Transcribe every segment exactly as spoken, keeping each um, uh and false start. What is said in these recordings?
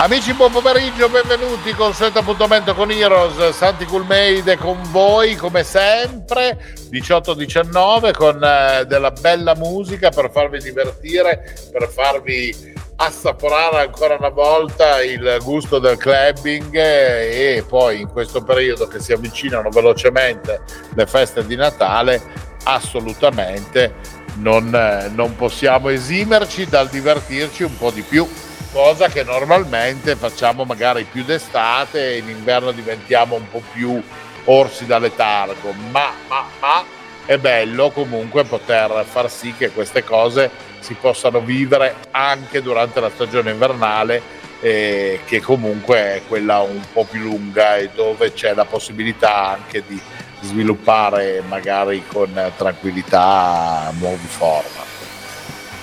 Amici, buon pomeriggio, benvenuti col solito appuntamento con Heroes. Santi Coolmade con voi come sempre, diciotto diciannove, con eh, della bella musica per farvi divertire, per farvi assaporare ancora una volta il gusto del clubbing. E poi, in questo periodo che si avvicinano velocemente le feste di Natale, assolutamente non, eh, non possiamo esimerci dal divertirci un po' di più, cosa che normalmente facciamo magari più d'estate, e in inverno diventiamo un po' più orsi da letargo, ma, ma, ma è bello comunque poter far sì che queste cose si possano vivere anche durante la stagione invernale, eh, che comunque è quella un po' più lunga e dove c'è la possibilità anche di sviluppare magari con tranquillità nuovi format.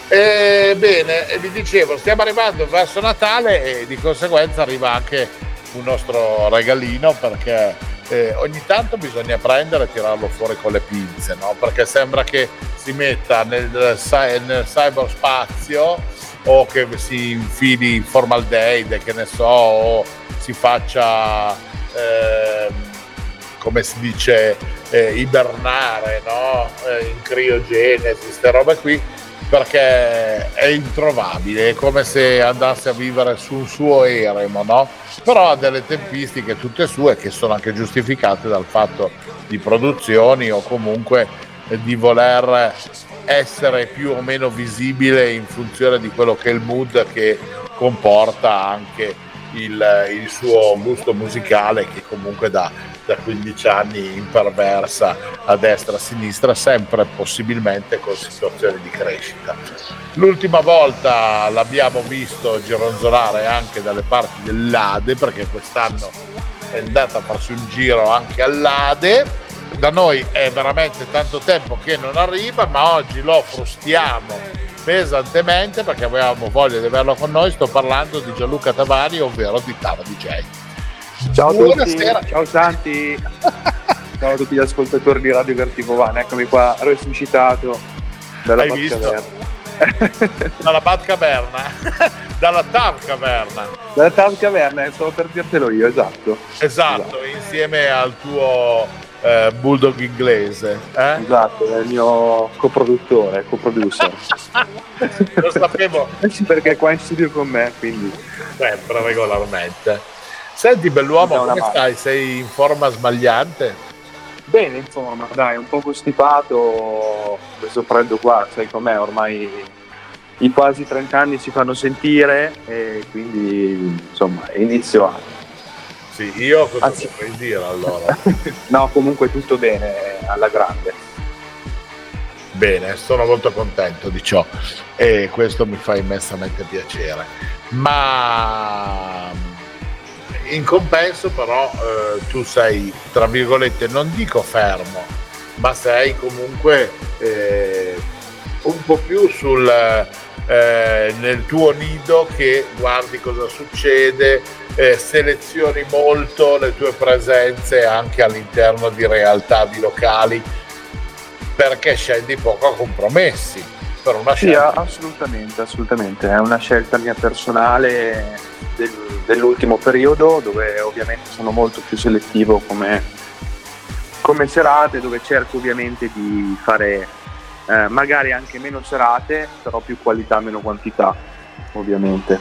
Eh, bene, vi dicevo, stiamo arrivando verso Natale e di conseguenza arriva anche un nostro regalino, perché eh, ogni tanto bisogna prendere e tirarlo fuori con le pinze, no? Perché sembra che si metta nel, nel cyberspazio, o che si infili in formaldeide, che ne so, o si faccia eh, come si dice eh, ibernare, no? Eh, in criogenesi, queste robe qui, perché è introvabile, è come se andasse a vivere su un suo eremo, no? Però ha delle tempistiche tutte sue, che sono anche giustificate dal fatto di produzioni o comunque di voler essere più o meno visibile in funzione di quello che è il mood che comporta anche il, il suo gusto musicale, che comunque da, da quindici anni imperversa a destra e a sinistra, sempre possibilmente con situazioni di crescita. L'ultima volta l'abbiamo visto gironzolare anche dalle parti dell'Ade, perché quest'anno è andata a farsi un giro anche all'Ade. Da noi è veramente tanto tempo che non arriva, ma oggi lo frustiamo pesantemente perché avevamo voglia di averlo con noi. Sto parlando di Gianluca Tavari, ovvero di Tava di jay. Ciao a Buonasera. Tutti, ciao Santi, ciao a tutti gli ascoltatori di Radio Vertigo One, eccomi qua, resuscitato dalla Hai Batcaverna. Visto? Dalla Batcaverna, dalla Tavcaverna. Dalla Tavcaverna, stavo per dirtelo io, esatto. Esatto, esatto. Insieme al tuo eh, bulldog inglese. Eh? Esatto, è il mio coproduttore, coproducer. Lo sapevo. Perché è qua in studio con me, quindi. Sempre, regolarmente. Senti, bell'uomo, come stai? Sei in forma sbagliante? Bene, in forma, dai, un po' costipato, questo freddo qua, sai com'è, ormai i quasi trenta anni si fanno sentire, e quindi insomma inizio a... Sì, io cosa Anzi... potrei dire allora? No, comunque tutto bene, alla grande. Bene, sono molto contento di ciò e questo mi fa immensamente piacere, ma... In compenso però eh, tu sei, tra virgolette, non dico fermo, ma sei comunque eh, un po' più sul, eh, nel tuo nido, che guardi cosa succede, eh, selezioni molto le tue presenze anche all'interno di realtà, di locali, perché scendi poco a compromessi per una scelta. Sì, assolutamente, assolutamente, è una scelta mia personale dell'ultimo periodo, dove ovviamente sono molto più selettivo come, come serate, dove cerco ovviamente di fare eh, magari anche meno serate, però più qualità, meno quantità, ovviamente.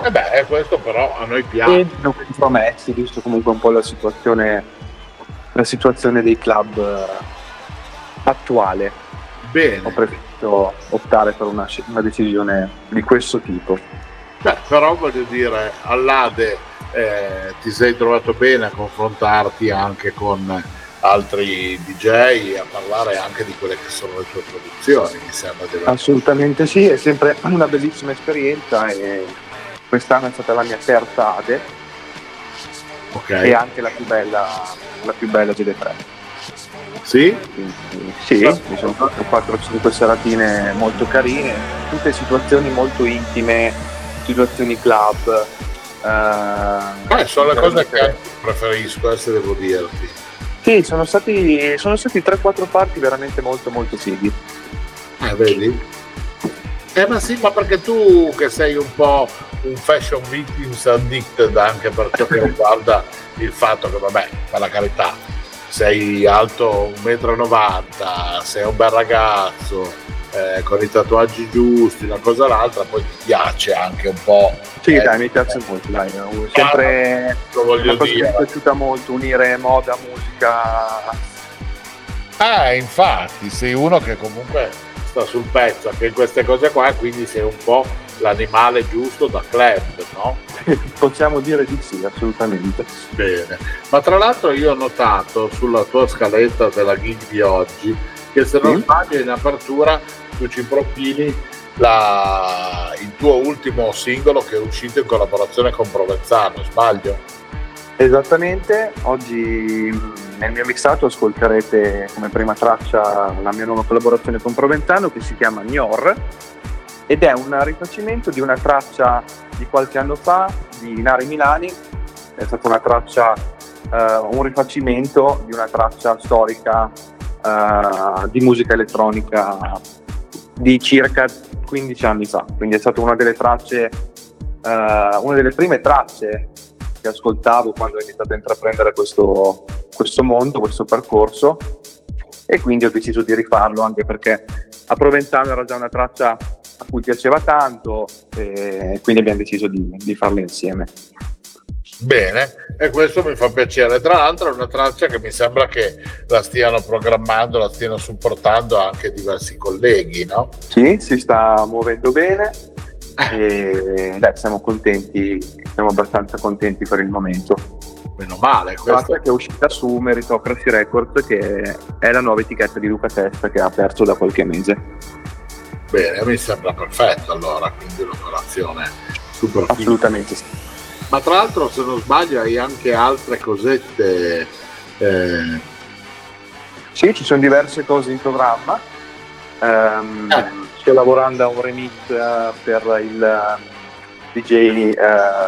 E beh, questo però a noi piace. E non compromessi, visto comunque un po' la situazione, la situazione dei club eh, attuale. Bene. Ho preferito optare per una, una decisione di questo tipo. Beh, però voglio dire, all'Ade eh, ti sei trovato bene a confrontarti anche con altri di jay, a parlare anche di quelle che sono le tue produzioni, mi sembra. Assolutamente sì, è sempre una bellissima esperienza, e quest'anno è stata la mia terza Ade, okay. E anche la più bella, la più bella delle tre. Sì? Quindi, sì, mi sono fatto quattro o cinque seratine molto carine, tutte situazioni molto intime, situazioni club. Eh, eh, sono la cosa che preferisco, eh, se devo dirti. Sì, sono stati sono stati tre quattro parti veramente molto molto fighi. Ah, vedi? Eh, ma sì, ma perché tu che sei un po' un fashion victims addicted anche per ciò che riguarda il fatto che, vabbè, per la carità, sei alto un metro e novanta, sei un bel ragazzo, eh, con i tatuaggi giusti, una cosa o l'altra, poi ti piace anche un po'. Sì, eh, dai, mi piace molto, dai, sempre lo voglio dire. Mi è piaciuta molto unire moda, musica. Ah, infatti, sei uno che comunque sul pezzo anche in queste cose qua, quindi sei un po' l'animale giusto da club, no? Possiamo dire di sì, assolutamente. Bene, ma tra l'altro io ho notato sulla tua scaletta della gig di oggi che, se non sbaglio, mm? in apertura tu ci propini la... il tuo ultimo singolo che è uscito in collaborazione con Provenzano, sbaglio? Esattamente, oggi nel mio mixato ascolterete come prima traccia la mia nuova collaborazione con Provenzano, che si chiama Gnor, ed è un rifacimento di una traccia di qualche anno fa di Nari Milani. È stata una traccia, eh, un rifacimento di una traccia storica, eh, di musica elettronica di circa quindici anni fa, quindi è stata una delle tracce, eh, una delle prime tracce che ascoltavo quando ho iniziato a intraprendere questo questo mondo, questo percorso, e quindi ho deciso di rifarlo, anche perché a Provenzano era già una traccia a cui piaceva tanto, e quindi abbiamo deciso di, di farla insieme. Bene, e questo mi fa piacere. Tra l'altro è una traccia che mi sembra che la stiano programmando, la stiano supportando anche diversi colleghi, no? Sì, si sta muovendo bene e dai, siamo contenti, siamo abbastanza contenti per il momento. Meno male, questa che è uscita su Meritocracy Record, che è la nuova etichetta di Luca Testa, che ha aperto da qualche mese. Bene, mi sembra perfetto allora, quindi un'operazione super. Assolutamente sì. Ma tra l'altro, se non sbaglio, hai anche altre cosette. Eh... Sì, ci sono diverse cose in programma. Um, eh. Sto lavorando a un remix uh, per il uh, D J, eh,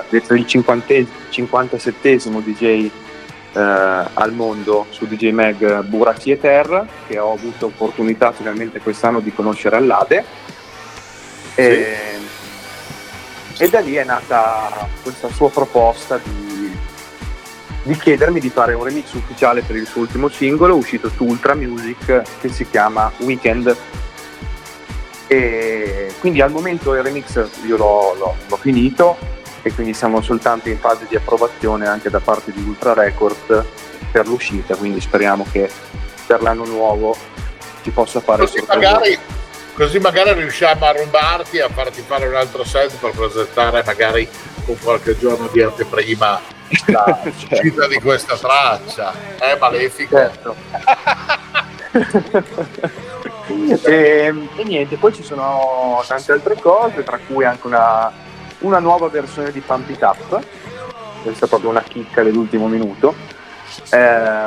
il cinquantasettesimo D J eh, al mondo su D J Mag, Burak Yeter, che ho avuto opportunità finalmente quest'anno di conoscere all'Ade, e, sì. E da lì è nata questa sua proposta di, di chiedermi di fare un remix ufficiale per il suo ultimo singolo uscito su Ultra Music, che si chiama Weekend. E quindi al momento il remix io l'ho, l'ho, l'ho finito, e quindi siamo soltanto in fase di approvazione anche da parte di Ultra Records per l'uscita, quindi speriamo che per l'anno nuovo si possa fare così, magari, così magari riusciamo a rubarti, a farti fare un altro set per presentare magari con qualche giorno di anteprima la uscita certo. di questa traccia, eh, malefico, certo. E, e niente, poi ci sono tante altre cose, tra cui anche una, una nuova versione di Pump It Up. Questa è proprio una chicca dell'ultimo minuto, eh,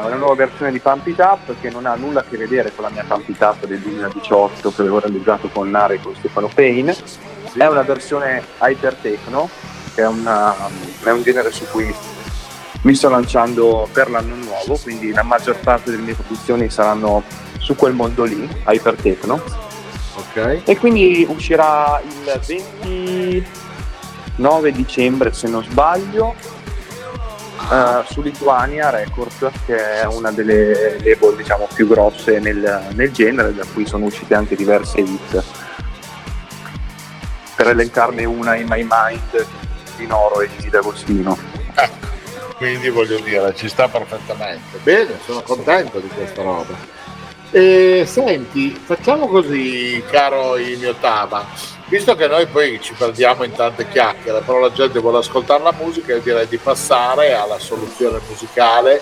una nuova versione di Pump It Up che non ha nulla a che vedere con la mia Pump It Up del duemiladiciotto che avevo realizzato con Nari e con Stefano Pain. È una versione hyper techno, che è, una, è un genere su cui mi sto lanciando per l'anno nuovo, quindi la maggior parte delle mie produzioni saranno su quel mondo lì, hyper techno. Ok. E quindi uscirà il ventinove dicembre, se non sbaglio, uh, su Lituania Records, che è una delle label, diciamo, più grosse nel, nel genere, da cui sono uscite anche diverse hit. Per elencarne una, In My Mind di Gnor e di D'Agostino. Ecco, quindi voglio dire, ci sta perfettamente. Bene, sono contento di questa roba. E senti, facciamo così, caro Inio Tama, visto che noi poi ci perdiamo in tante chiacchiere, però la gente vuole ascoltare la musica, io direi di passare alla soluzione musicale,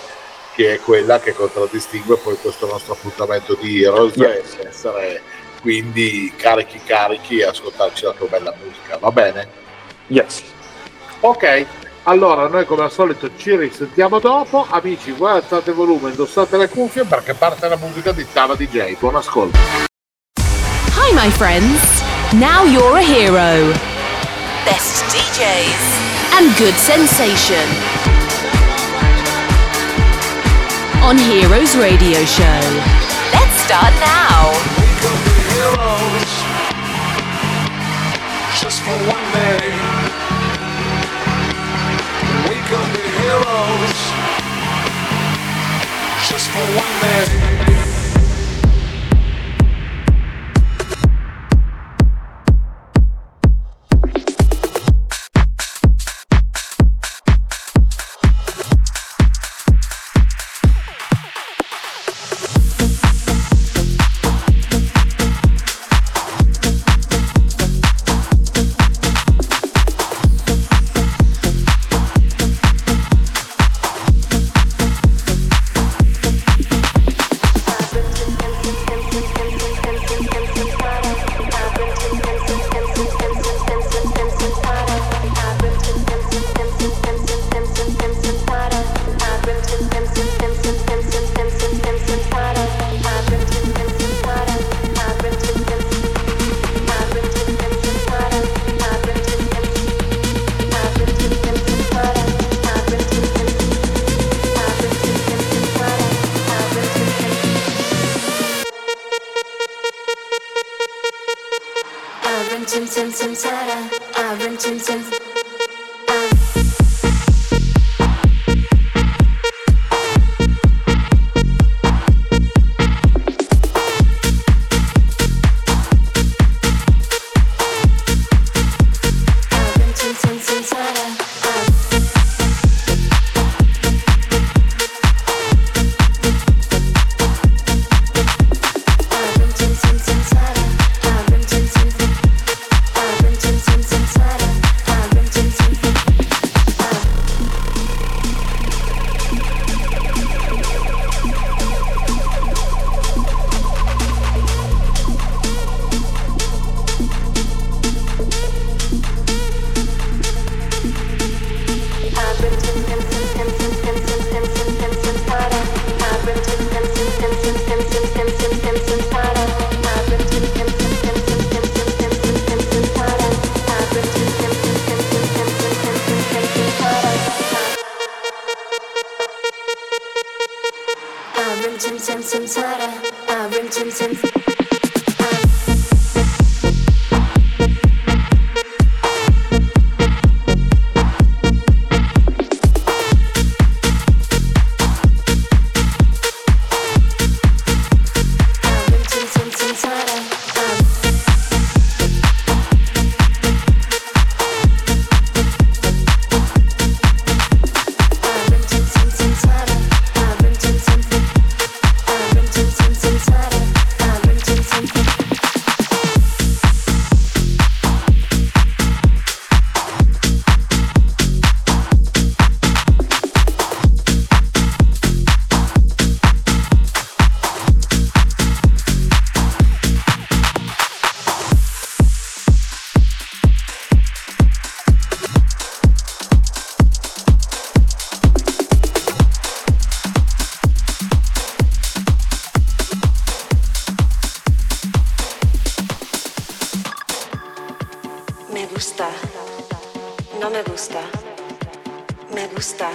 che è quella che contraddistingue poi questo nostro appuntamento di Heroes, yes. E essere quindi carichi carichi e ascoltarci la tua bella musica, va bene? Yes. Ok, Allora, noi come al solito ci risentiamo dopo. Amici, voi alzate il volume, indossate le cuffie perché parte la musica di Tava D J. Buon ascolto. Hi my friends, now you're a hero. Best D Js and good sensation on Heroes Radio Show. Let's start now. Wake up the heroes, just for one day. Wake up the heroes, just for one day. Never stop.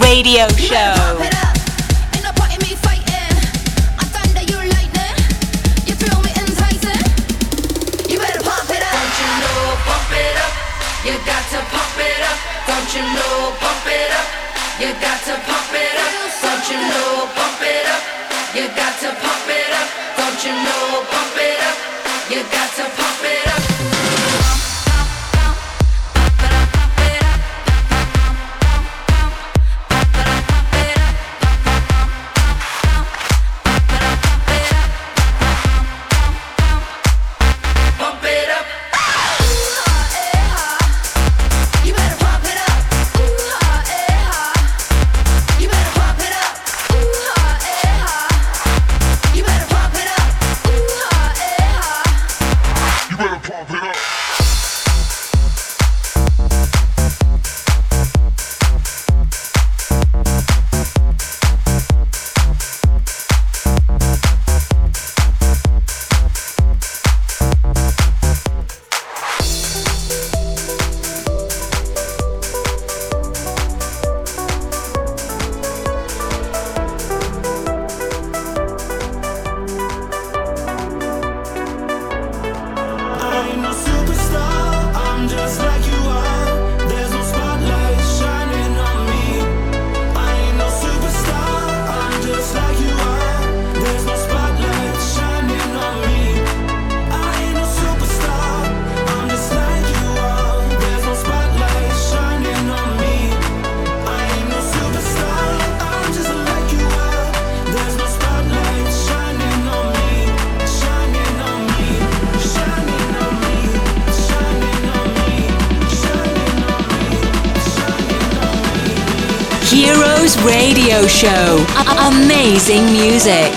Radio show. Heroes Radio Show. A- amazing music.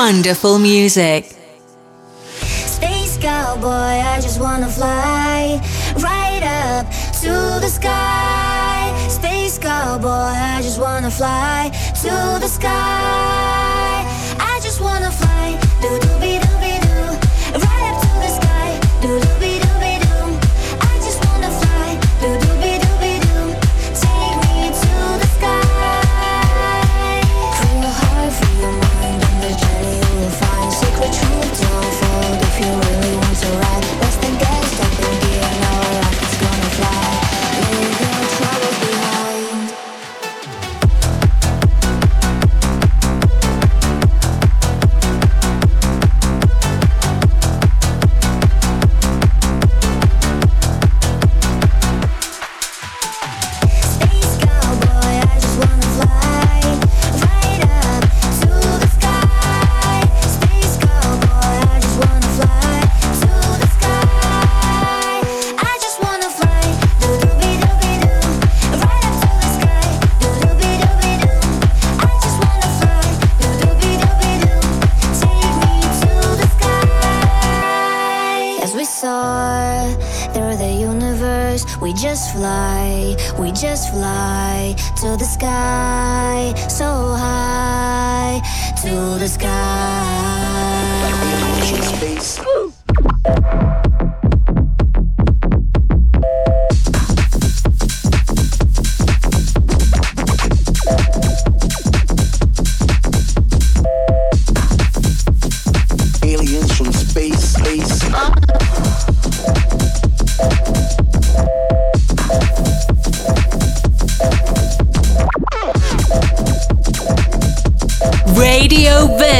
Wonderful music. Space Cowboy, I just wanna fly right up to the sky. Space Cowboy, I just wanna fly to the sky. I just wanna fly, doo-doo-be-doo.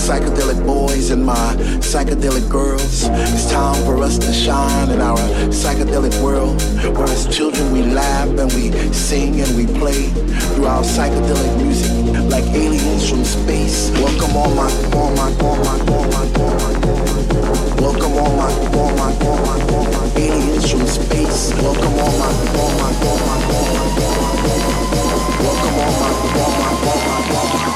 psychedelic boys and my psychedelic girls. It's time for us to shine in our psychedelic world, where as children we laugh and we sing and we play through our psychedelic music like aliens from space. Welcome all my, all my, all my, all my, all my. Welcome all my, all my, all my, all my aliens from space. Welcome all my, all my, all my, all my, all my, all my. Welcome all my, all my, all my, all my, all my, all my.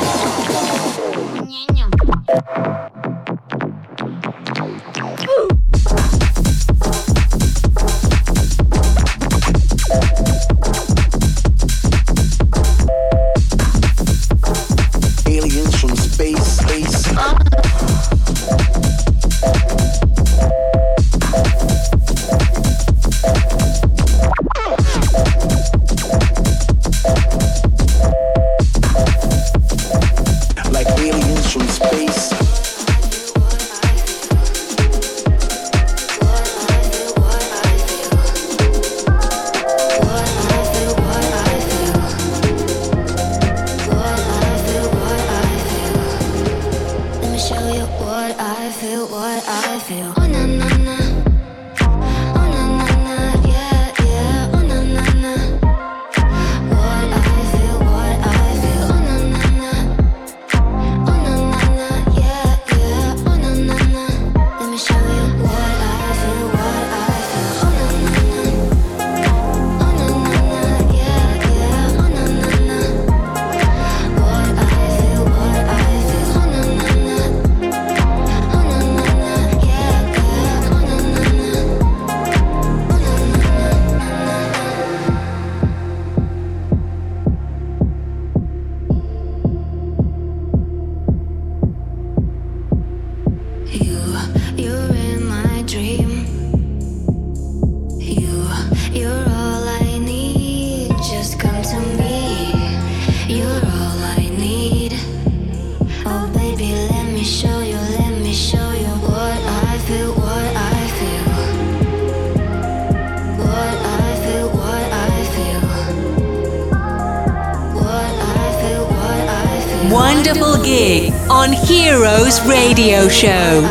Wonderful gig on Heroes Radio Show.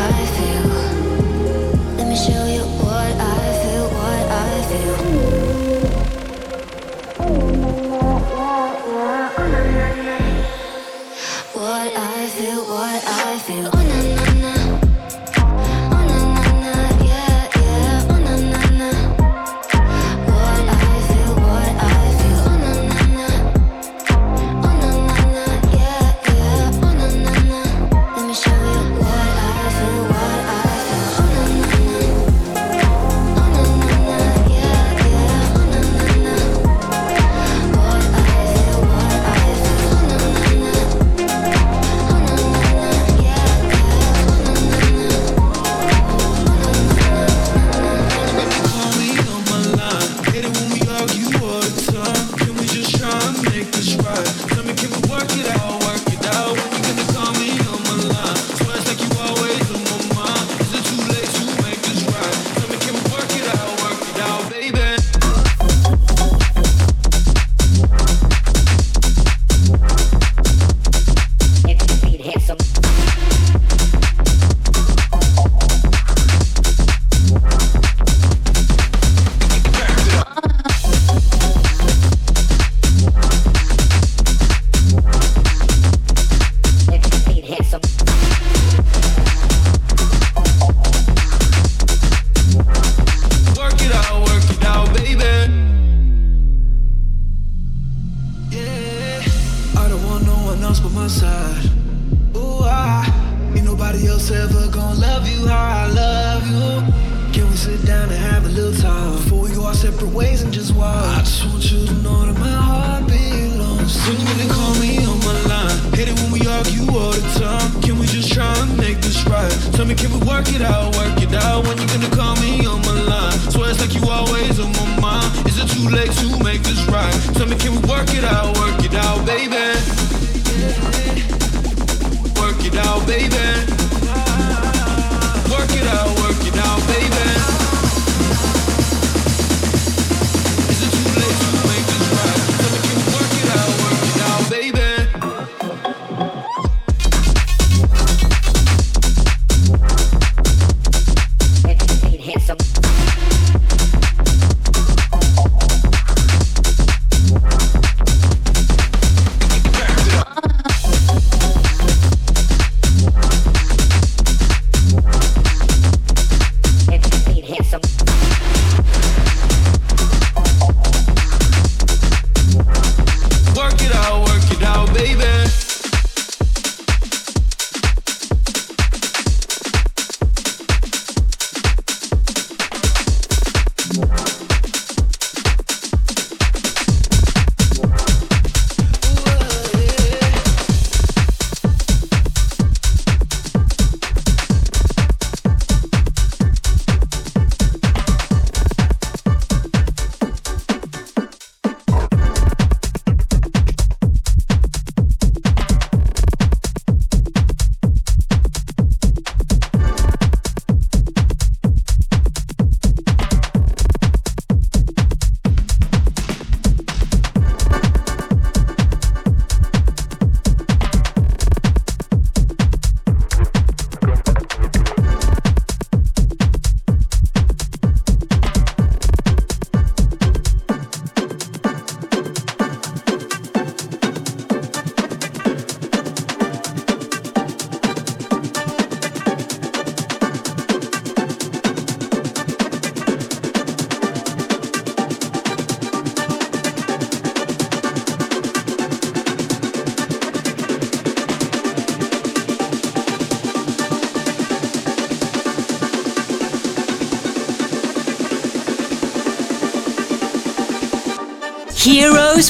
Heroes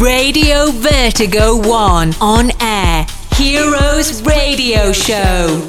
Radio Vertigo One on air. Heroes Radio Show.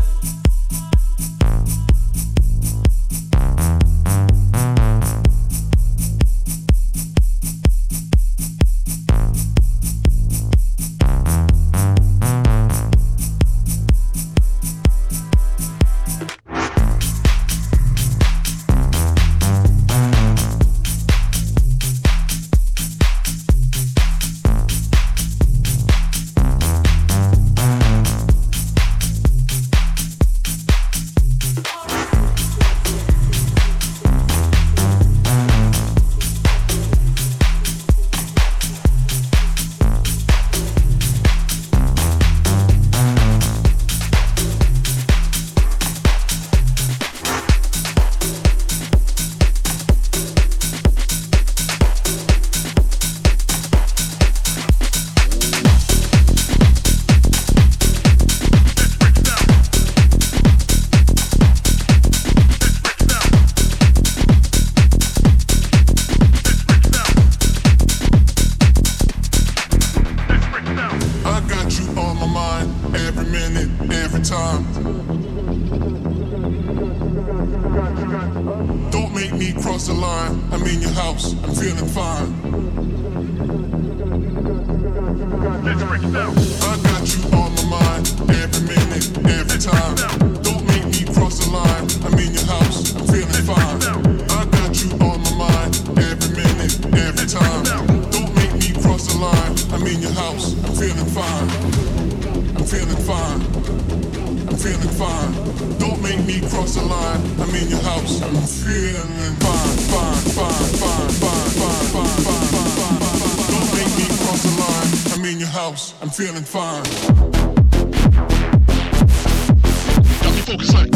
me cross the line, I'm in your house, I'm feeling fine, fine, fine, fine, fine, fine, fine, fine, fine, fine, fine. Don't make me cross the line, I'm in your house, I'm feeling fine. Got me focused like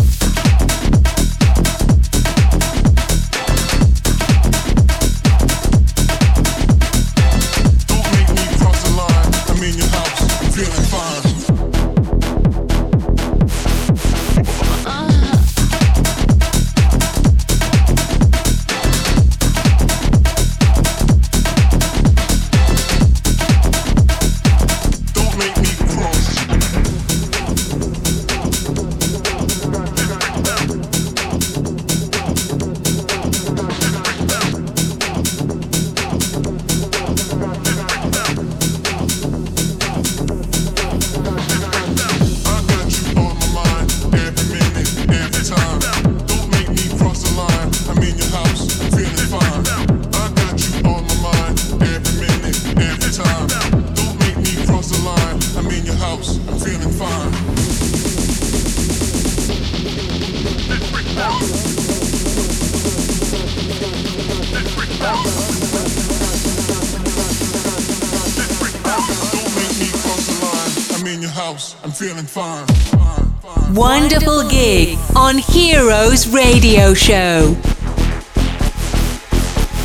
wonderful gig on Heroes Radio Show.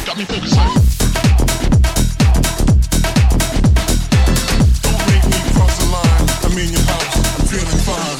Got me focused on it. Don't make me cross the line. I'm in your house. I'm feeling fine.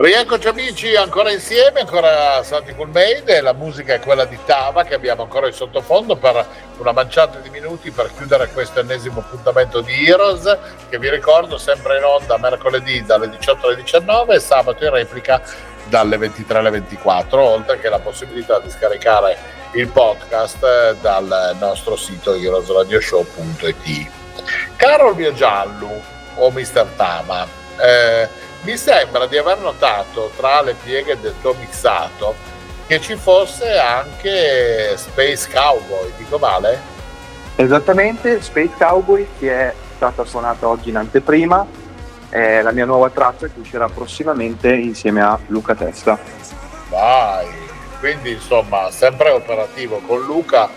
Rieccoci amici, ancora insieme, ancora Santi Coolmade, la musica è quella di Tava che abbiamo ancora in sottofondo per una manciata di minuti per chiudere questo ennesimo appuntamento di Heroes, che vi ricordo sempre in onda mercoledì dalle diciotto alle diciannove e sabato in replica dalle ventitré alle ventiquattro, oltre che la possibilità di scaricare il podcast dal nostro sito heroes radio show punto it. Caro il mio Giallo o mister Tava, eh, mi sembra di aver notato tra le pieghe del tuo mixato che ci fosse anche Space Cowboy, dico male? Esattamente, Space Cowboy, che è stata suonata oggi in anteprima, è la mia nuova traccia che uscirà prossimamente insieme a Luca Testa. Vai, quindi insomma sempre operativo con Luca,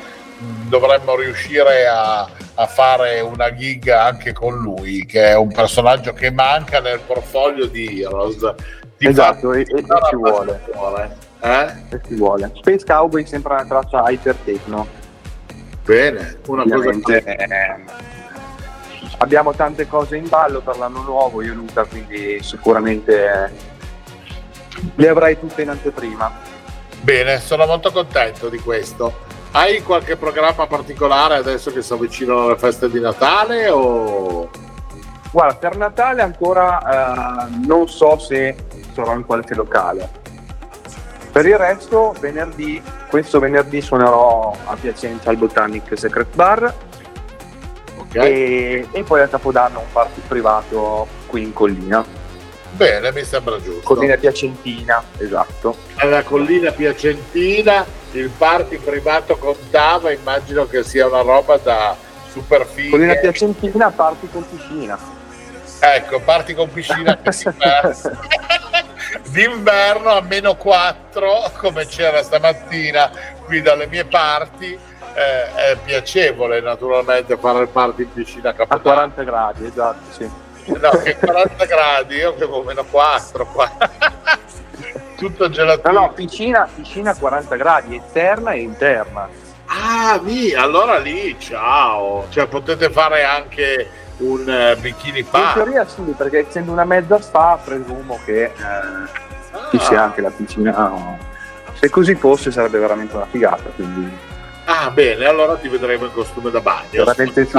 dovremmo riuscire a, a fare una gig anche con lui, che è un personaggio che manca nel portfolio di Heroes. Ti esatto, e, e ci vuole. Eh? E ci vuole. Space Cowboy sembra una traccia hypertechno. Bene, una ovviamente, cosa ehm, abbiamo tante cose in ballo per l'anno nuovo, io e Luca, quindi sicuramente eh, le avrai tutte in anteprima. Bene, sono molto contento di questo. Hai qualche programma particolare adesso che si avvicinano le feste di Natale? O guarda, per Natale ancora eh, non so se sarò in qualche locale. Per il resto, venerdì, questo venerdì suonerò a Piacenza al Botanic Secret Bar, okay. e, e poi a Capodanno un party privato qui in collina. Bene, mi sembra giusto. Collina Piacentina, esatto. Alla collina Piacentina, il party privato con Tava, immagino che sia una roba da super fighe. Collina Piacentina, party con piscina. Ecco, party con piscina d'inverno a meno quattro, come c'era stamattina qui dalle mie parti. Eh, è piacevole naturalmente fare il party in piscina a Capodanno. A quaranta gradi, esatto, sì. No, che quaranta gradi, io avevo meno quattro qua. Tutto gelato. No, no, piscina, piscina quaranta gradi, esterna e interna. Ah, via, allora lì, ciao. Cioè potete fare anche un bikini party. In teoria sì, perché essendo una mezza spa, presumo che eh, ah. ci sia anche la piscina. No. Se così fosse sarebbe veramente una figata, quindi... Ah, bene, allora ti vedremo in costume da bagno. Veramente sì.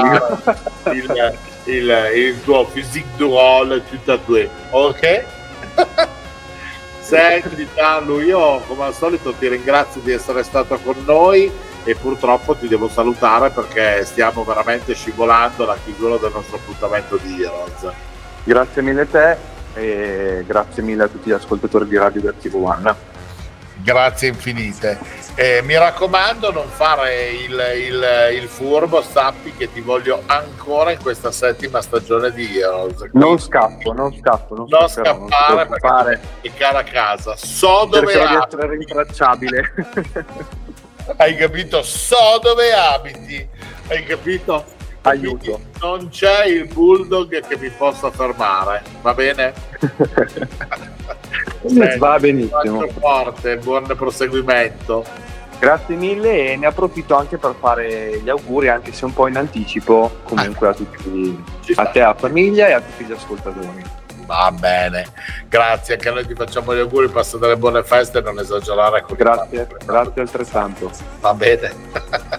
Il, il, il tuo physique du rôle, tutto a due, ok? Senti, Gianlu, io come al solito ti ringrazio di essere stato con noi e purtroppo ti devo salutare perché stiamo veramente scivolando la chiusura del nostro appuntamento di Heroes. Grazie mille a te e grazie mille a tutti gli ascoltatori di Radio Vertigo One. Grazie infinite. Eh, mi raccomando, non fare il, il, il furbo, sappi che ti voglio ancora in questa settima stagione di Heroes. Non scappo, non scappo, non, non scappare, non perché è cara a casa. So dove abiti. Essere rintracciabile. Hai capito? So dove abiti. Hai capito? Aiuto. Quindi non c'è il bulldog che mi possa fermare, va bene? Bene, va benissimo, forte, buon proseguimento, grazie mille e ne approfitto anche per fare gli auguri, anche se un po' in anticipo, comunque ah, a tutti, a te, alla famiglia e a tutti gli ascoltatori. Va bene, grazie, anche noi ti facciamo gli auguri, passa delle buone feste e non esagerare con grazie, il grazie, grazie altrettanto, va bene.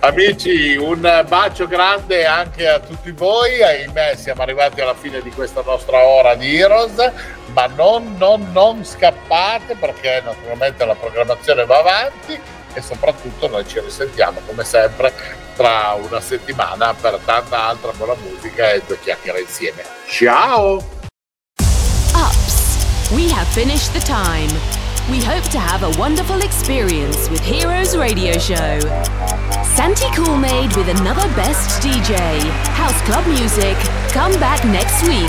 Amici, un bacio grande anche a tutti voi, ahimè siamo arrivati alla fine di questa nostra ora di Heroes, ma non, non, non scappate perché naturalmente la programmazione va avanti e soprattutto noi ci risentiamo come sempre tra una settimana per tanta altra buona musica e due chiacchiere insieme. Ciao! Ups, we have finished the time. We hope to have a wonderful experience with Heroes Radio Show. Santi Coolmade with another best D J. House club music. Come back next week.